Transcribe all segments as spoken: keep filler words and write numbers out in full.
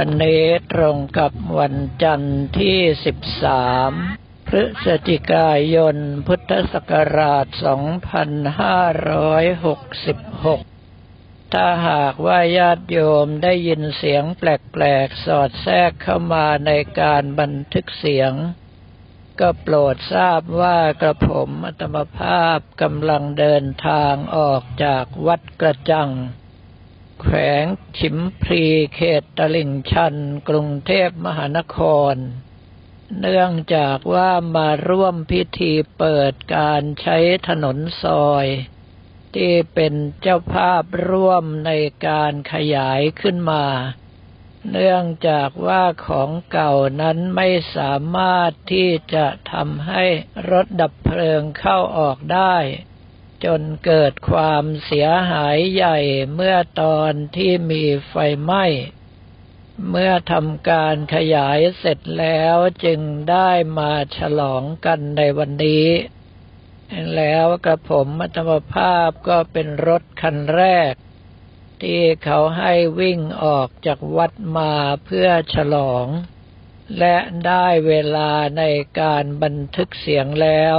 วันนี้ตรงกับวันจันทร์ที่สิบสามพฤศจิกายนพุทธศักราชสองพันห้าร้อยหกสิบหกถ้าหากว่าญาติโยมได้ยินเสียงแปลกๆสอดแทรกเข้ามาในการบันทึกเสียงก็โปรดทราบว่ากระผมอาตมภาพกำลังเดินทางออกจากวัดกระจังแขวงฉิมพลีเขตตลิ่งชันกรุงเทพมหานครเนื่องจากว่ามาร่วมพิธีเปิดการใช้ถนนซอยที่เป็นเจ้าภาพร่วมในการขยายขึ้นมาเนื่องจากว่าของเก่านั้นไม่สามารถที่จะทำให้รถดับเพลิงเข้าออกได้จนเกิดความเสียหายใหญ่เมื่อตอนที่มีไฟไหม้เมื่อทำการขยายเสร็จแล้วจึงได้มาฉลองกันในวันนี้แล้วกระผมอาตมภาพก็เป็นรถคันแรกที่เขาให้วิ่งออกจากวัดมาเพื่อฉลองและได้เวลาในการบันทึกเสียงแล้ว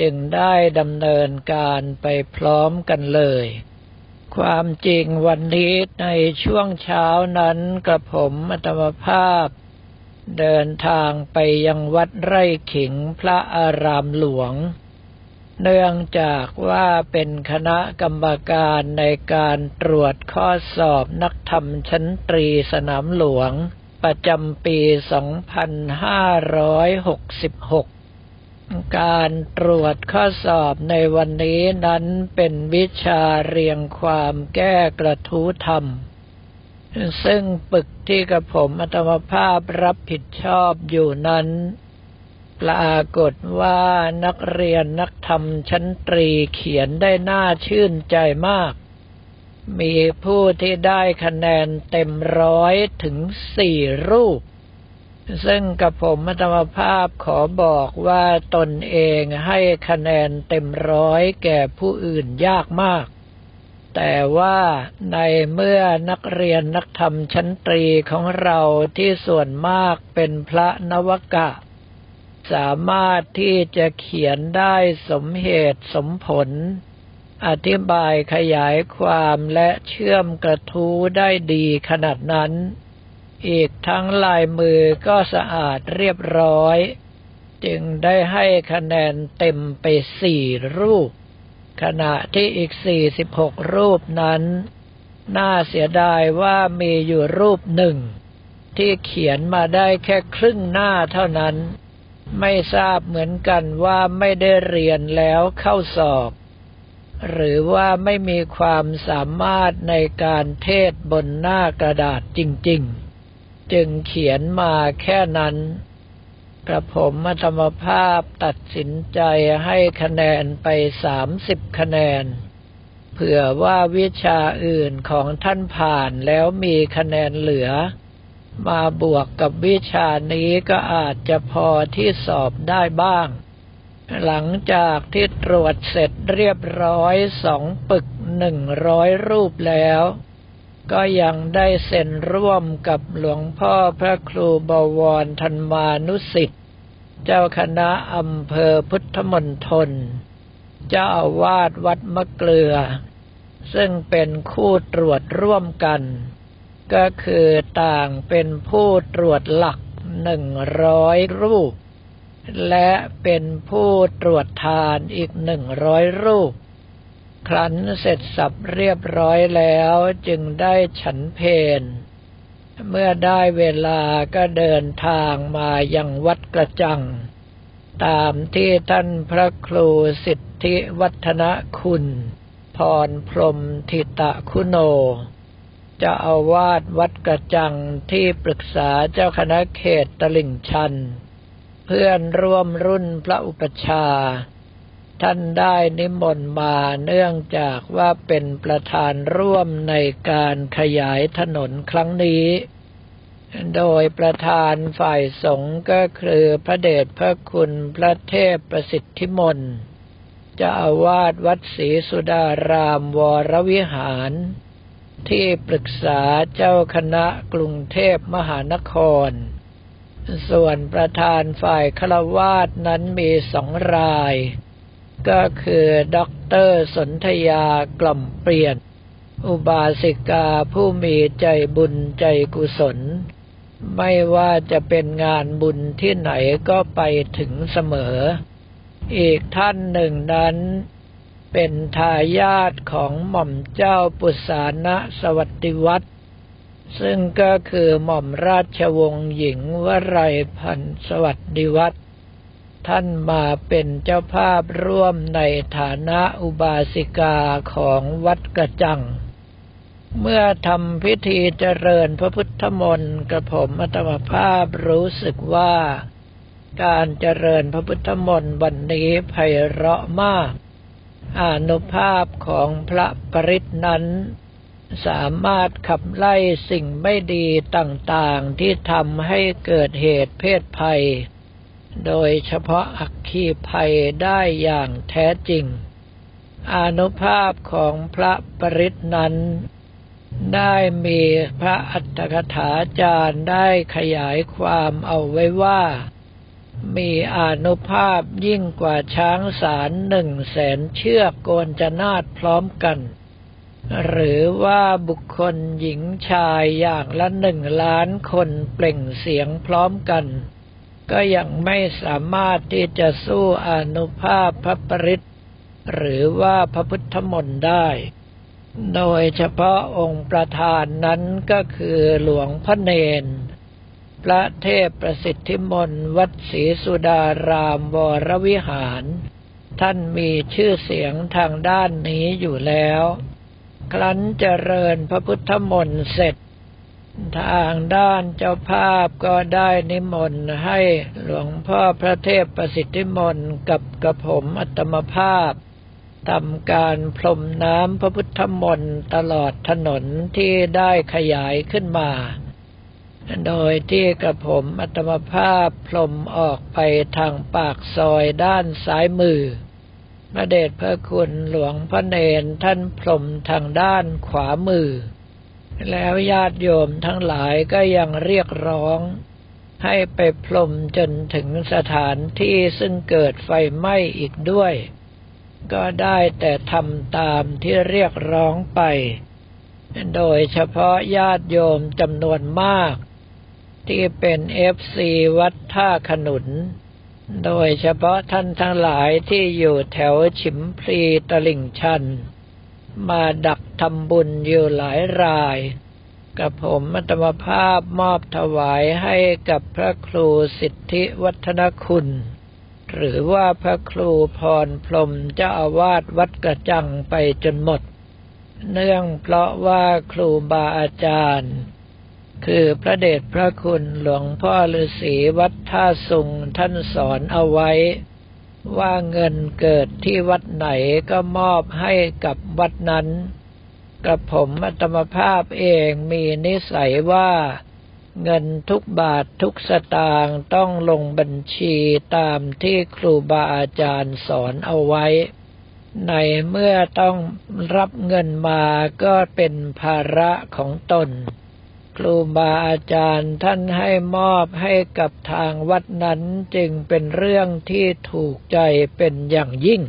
จึงได้ดำเนินการไปพร้อมกันเลยความจริงวันนี้ในช่วงเช้านั้นกระผมอาตมภาพเดินทางไปยังวัดไร่ขิงพระอารามหลวงเนื่องจากว่าเป็นคณะกรรมการในการตรวจข้อสอบนักธรรมชั้นตรีสนามหลวงประจำปีสองพันห้าร้อยหกสิบหกการตรวจข้อสอบในวันนี้นั้นเป็นวิชาเรียงความแก้กระทู้ธรรมซึ่งปึกที่กระผมอาตมภาพรับผิดชอบอยู่นั้นปรากฏว่านักเรียนนักธรรมชั้นตรีเขียนได้น่าชื่นใจมากมีผู้ที่ได้คะแนนเต็มร้อยถึงสี่รูปซึ่งกับผมอาตมภาพขอบอกว่าตนเองให้คะแนนเต็มร้อยแก่ผู้อื่นยากมากแต่ว่าในเมื่อนักเรียนนักธรรมชั้นตรีของเราที่ส่วนมากเป็นพระนวกะสามารถที่จะเขียนได้สมเหตุสมผลอธิบายขยายความและเชื่อมกระทู้ได้ดีขนาดนั้นอีกทั้งลายมือก็สะอาดเรียบร้อยจึงได้ให้คะแนนเต็มไปสี่รูปขณะที่อีกสี่สิบหกรูปนั้นน่าเสียดายว่ามีอยู่รูปหนึ่งที่เขียนมาได้แค่ครึ่งหน้าเท่านั้นไม่ทราบเหมือนกันว่าไม่ได้เรียนแล้วเข้าสอบหรือว่าไม่มีความสามารถในการเทศน์บนหน้ากระดาษจริงๆจึงเขียนมาแค่นั้นกระผมอาตมภาพตัดสินใจให้คะแนนไปสามสิบคะแนนเผื่อว่าวิชาอื่นของท่านผ่านแล้วมีคะแนนเหลือมาบวกกับวิชานี้ก็อาจจะพอที่สอบได้บ้างหลังจากที่ตรวจเสร็จเรียบร้อยสองปึกหนึ่งร้อยรูปแล้วก็ยังได้เซ็นร่วมกับหลวงพ่อพระครูบวรธรรมานุสิทธิ์เจ้าคณะอำเภอพุทธมณฑลเจ้าอาวาสวัดมะเกลือซึ่งเป็นคู่ตรวจร่วมกันก็คือต่างเป็นผู้ตรวจหลักหนึ่งร้อยรูปและเป็นผู้ตรวจทานอีกหนึ่งร้อยรูปครั้นเสร็จสับเรียบร้อยแล้วจึงได้ฉันเพลเมื่อได้เวลาก็เดินทางมายังวัดกระจังตามที่ท่านพระครูสิทธิวัฒนคุณพรพรหมทิตะคุณโณเจ้าอาวาสวัดกระจังที่ปรึกษาเจ้าคณะเขตตลิ่งชันเพื่อนร่วมรุ่นพระอุปชฌาย์ท่านได้นิมนต์มาเนื่องจากว่าเป็นประธานร่วมในการขยายถนนครั้งนี้โดยประธานฝ่ายสงฆ์ก็คือพระเดชพระคุณพระเทพประสิทธิมนต์เจ้าอาวาสวัดศรีสุดารามวรวิหาร ที่ปรึกษาเจ้าคณะกรุงเทพมหานครส่วนประธานฝ่ายฆราวาสนั้นมีสองรายก็คือด็อกเตอร์สนธยากล่อมเปลี่ยนอุบาสิกาผู้มีใจบุญใจกุศลไม่ว่าจะเป็นงานบุญที่ไหนก็ไปถึงเสมออีกท่านหนึ่งนั้นเป็นทายาทของหม่อมเจ้าปุษานะสวัสดิวัฒน์ซึ่งก็คือหม่อมราชวงศ์หญิงวรัยพันธ์สวัสดิวัฒน์ท่านมาเป็นเจ้าภาพร่วมในฐานะอุบาสิกาของวัดกระจังเมื่อทำพิธีเจริญพระพุทธมนต์กระผมอัตมาภาพรู้สึกว่าการเจริญพระพุทธมนต์วันนี้ไพเราะมากอานุภาพของพระปริตรนั้นสามารถขับไล่สิ่งไม่ดีต่างๆที่ทำให้เกิดเหตุเพศภัยโดยเฉพาะอัคคีภัยได้อย่างแท้จริงอานุภาพของพระปริตรนั้นได้มีพระอัตถกถาจารย์ได้ขยายความเอาไว้ว่ามีอานุภาพยิ่งกว่าช้างสารหนึ่งแสนเชือกโกนจนาดพร้อมกันหรือว่าบุคคลหญิงชายอย่างละหนึ่งล้านคนเปล่งเสียงพร้อมกันก็ยังไม่สามารถที่จะสู้อานุภาพพระปริตรหรือว่าพระพุทธมนต์ได้โดยเฉพาะองค์ประธานนั้นก็คือหลวงพ่อเนนพระเทพประสิทธิมนต์วัดศรีสุดารามวรวิหารท่านมีชื่อเสียงทางด้านนี้อยู่แล้วครั้นเจริญพระพุทธมนต์เสร็จทางด้านเจ้าภาพก็ได้นิมนต์ให้หลวงพ่อพระเทพประสิทธิมนต์กับกระผมอัตมภาพทำการพรมน้ำพระพุทธมนต์ตลอดถนนที่ได้ขยายขึ้นมาโดยที่กระผมอัตมภาพพรมออกไปทางปากซอยด้านซ้ายมือพระเดชพระคุณหลวงพ่อเนนท่านพรมทางด้านขวามือแล้วญาติโยมทั้งหลายก็ยังเรียกร้องให้ไปพรมจนถึงสถานที่ซึ่งเกิดไฟไหม้อีกด้วยก็ได้แต่ทำตามที่เรียกร้องไปโดยเฉพาะญาติโยมจำนวนมากที่เป็นเอฟซีวัดท่าขนุนโดยเฉพาะท่านทั้งหลายที่อยู่แถวฉิมพลีตลิ่งชันมาดักทำบุญอยู่หลายรายกับผมอัตมภาพมอบถวายให้กับพระครูสิทธิวัฒนคุณหรือว่าพระครูพรพรหมเจ้าอาวาสวัดกระจังไปจนหมดเนื่องเพราะว่าครูบาอาจารย์คือพระเดชพระคุณหลวงพ่อฤาษีวัดท่าสุงท่านสอนเอาไว้ว่าเงินเกิดที่วัดไหนก็มอบให้กับวัดนั้นกระผมอัตมภาพเองมีนิสัยว่าเงินทุกบาททุกสตางค์ต้องลงบัญชีตามที่ครูบาอาจารย์สอนเอาไว้ในเมื่อต้องรับเงินมาก็เป็นภาระของตนครูบาอาจารย์ท่านให้มอบให้กับทางวัดนั้นจึงเป็นเรื่องที่ถูกใจเป็นอย่างยิ่ง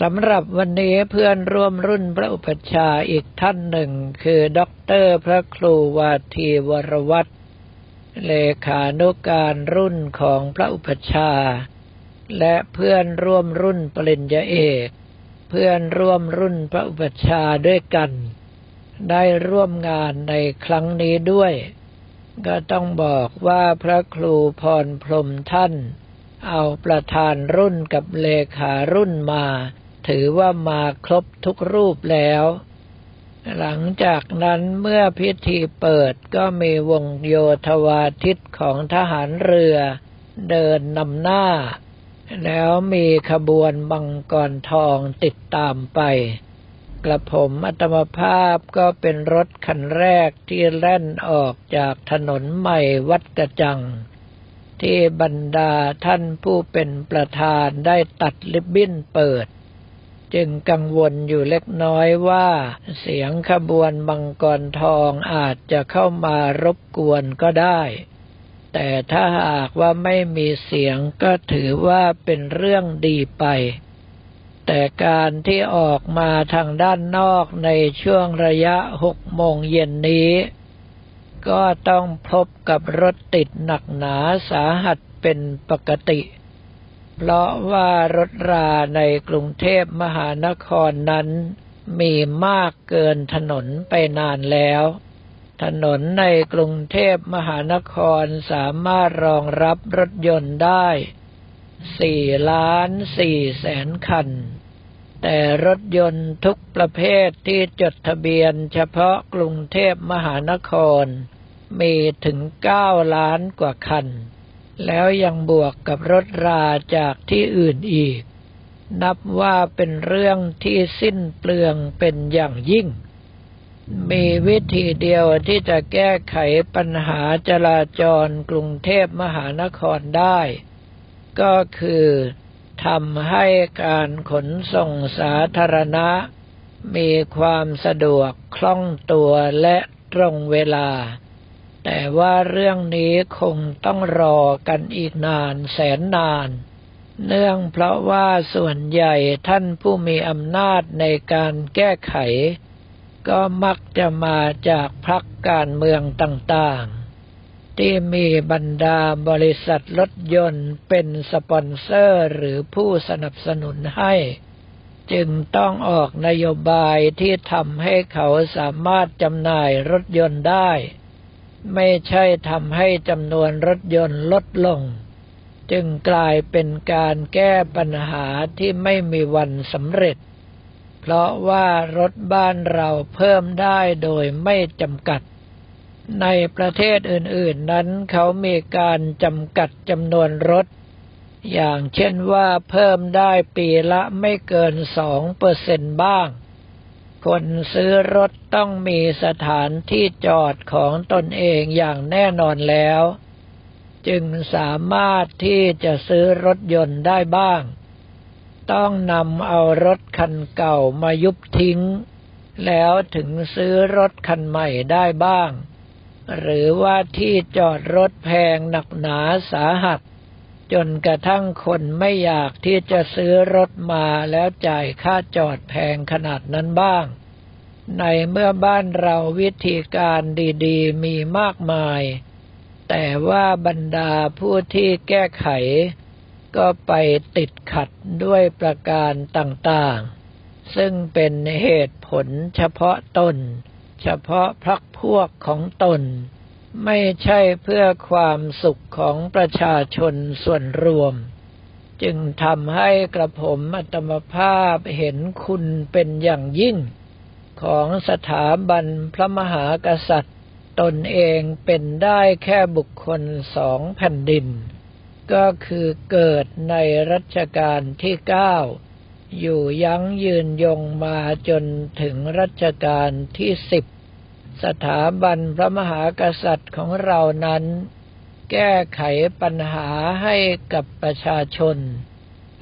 สำหรับวันนี้เพื่อนร่วมรุ่นพระอุปัชฌาย์อีกท่านหนึ่งคือด็อกเตอร์พระครูวาทีวรวัตรเลขานุการรุ่นของพระอุปัชฌาย์และเพื่อนร่วมรุ่นปริญญาเอกเพื่อนร่วมรุ่นพระอุปัชฌาย์ด้วยกันได้ร่วมงานในครั้งนี้ด้วยก็ต้องบอกว่าพระครูพรพรหมท่านเอาประธานรุ่นกับเลขารุ่นมาถือว่ามาครบทุกรูปแล้วหลังจากนั้นเมื่อพิธีเปิดก็มีวงโยธวาทิตของทหารเรือเดินนำหน้าแล้วมีขบวนมังกรทองติดตามไปกระผมอัตมภาพก็เป็นรถคันแรกที่แล่นออกจากถนนใหม่วัดกระจังที่บรรดาท่านผู้เป็นประธานได้ตัดริบบิ้นเปิด จึงกังวลอยู่เล็กน้อยว่าเสียงขบวนมังกรทองอาจจะเข้ามารบกวนก็ได้แต่ถ้าหากว่าไม่มีเสียงก็ถือว่าเป็นเรื่องดีไปแต่การที่ออกมาทางด้านนอกในช่วงระยะหกโมงเย็นนี้ก็ต้องพบกับรถติดหนักหนาสาหัสเป็นปกติเพราะว่ารถราในกรุงเทพมหานครนั้นมีมากเกินถนนไปนานแล้วถนนในกรุงเทพมหานครสามารถรองรับรถยนต์ได้สี่ล้านสี่แสนคันแต่รถยนต์ทุกประเภทที่จดทะเบียนเฉพาะกรุงเทพมหานครมีถึงเก้าล้านกว่าคันแล้วยังบวกกับรถราจากที่อื่นอีกนับว่าเป็นเรื่องที่สิ้นเปลืองเป็นอย่างยิ่งมีวิธีเดียวที่จะแก้ไขปัญหาจราจรกรุงเทพมหานครได้ก็คือทำให้การขนส่งสาธารณะมีความสะดวกคล่องตัวและตรงเวลาแต่ว่าเรื่องนี้คงต้องรอกันอีกนานแสนนานเนื่องเพราะว่าส่วนใหญ่ท่านผู้มีอำนาจในการแก้ไขก็มักจะมาจากพรรคการเมืองต่างๆที่มีบรรดาบริษัทรถยนต์เป็นสปอนเซอร์หรือผู้สนับสนุนให้จึงต้องออกนโยบายที่ทำให้เขาสามารถจำหน่ายรถยนต์ได้ไม่ใช่ทำให้จำนวนรถยนต์ลดลงจึงกลายเป็นการแก้ปัญหาที่ไม่มีวันสำเร็จเพราะว่ารถบ้านเราเพิ่มได้โดยไม่จำกัดในประเทศอื่นๆนั้นเขามีการจำกัดจำนวนรถอย่างเช่นว่าเพิ่มได้ปีละไม่เกิน สองเปอร์เซ็นต์ บ้างคนซื้อรถต้องมีสถานที่จอดของตนเองอย่างแน่นอนแล้วจึงสามารถที่จะซื้อรถยนต์ได้บ้างต้องนำเอารถคันเก่ามายุบทิ้งแล้วถึงซื้อรถคันใหม่ได้บ้างหรือว่าที่จอดรถแพงหนักหนาสาหัสจนกระทั่งคนไม่อยากที่จะซื้อรถมาแล้วจ่ายค่าจอดแพงขนาดนั้นบ้างในเมื่อบ้านเราวิธีการดีๆมีมากมายแต่ว่าบรรดาผู้ที่แก้ไขก็ไปติดขัดด้วยประการต่างๆซึ่งเป็นเหตุผลเฉพาะตนเฉพาะพรรคพวกของตนไม่ใช่เพื่อความสุขของประชาชนส่วนรวมจึงทำให้กระผมอัตมภาพเห็นคุณเป็นอย่างยิ่งของสถาบันพระมหากษัตริย์ตนเองเป็นได้แค่บุคคลสองแผ่นดินก็คือเกิดในรัชกาลที่เก้าอยู่ยั้งยืนยงมาจนถึงรัชกาลที่สิบสถาบันพระมหากษัตริย์ของเรานั้นแก้ไขปัญหาให้กับประชาชน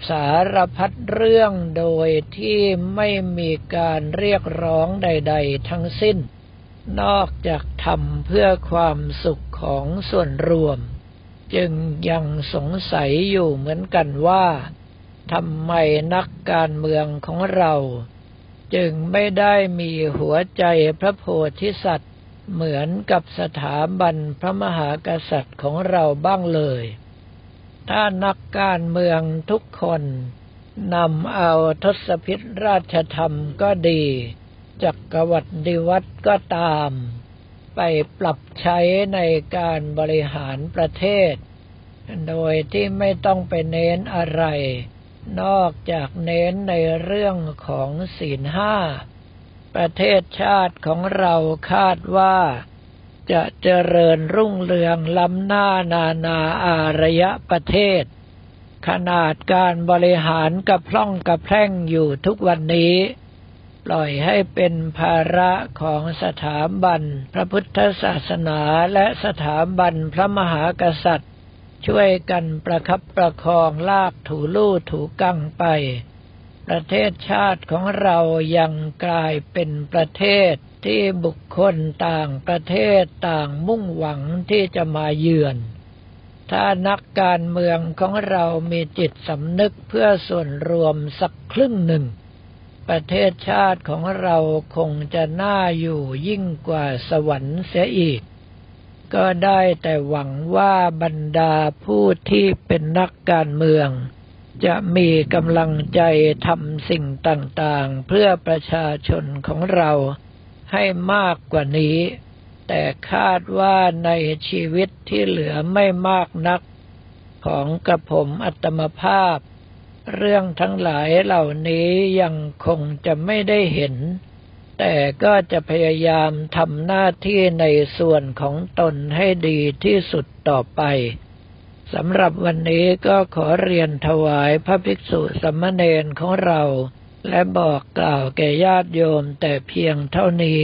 สารพัดเรื่องโดยที่ไม่มีการเรียกร้องใดๆทั้งสิ้นนอกจากทำเพื่อความสุขของส่วนรวมจึงยังสงสัยอยู่เหมือนกันว่าทำไมนักการเมืองของเราจึงไม่ได้มีหัวใจพระโพธิสัตว์เหมือนกับสถาบันพระมหากษัตริย์ของเราบ้างเลยถ้านักการเมืองทุกคนนำเอาทศพิธราชธรรมก็ดีจักรวรรดิวัตรก็ตามไปปรับใช้ในการบริหารประเทศโดยที่ไม่ต้องไปเน้นอะไรนอกจากเน้นในเรื่องของศีลห้าประเทศชาติของเราคาดว่าจะเจริญรุ่งเรืองล้ำหน้านานาอารยประเทศขนาดการบริหารกระพร่องกระแพร่งอยู่ทุกวันนี้ปล่อยให้เป็นภาระของสถาบันพระพุทธศาสนาและสถาบันพระมหากษัตริย์ช่วยกันประคับประคองลากถูลู่ถูกังไปป ประเทศชาติของเรายังกลายเป็นประเทศที่บุคคลต่างประเทศต่างมุ่งหวังที่จะมาเยือนถ้านักการเมืองของเรามีจิตสำนึกเพื่อส่วนรวมสักครึ่งหนึ่งประเทศชาติของเราคงจะน่าอยู่ยิ่งกว่าสวรรค์เสียอีกก็ได้แต่หวังว่าบรรดาผู้ที่เป็นนักการเมืองจะมีกำลังใจทำสิ่งต่างๆเพื่อประชาชนของเราให้มากกว่านี้แต่คาดว่าในชีวิตที่เหลือไม่มากนักของกระผมอัตมภาพเรื่องทั้งหลายเหล่านี้ยังคงจะไม่ได้เห็นแต่ก็จะพยายามทำหน้าที่ในส่วนของตนให้ดีที่สุดต่อไปสำหรับวันนี้ก็ขอเรียนถวายพระภิกษุสามเณรของเราและบอกกล่าวแก่ญาติโยมแต่เพียงเท่านี้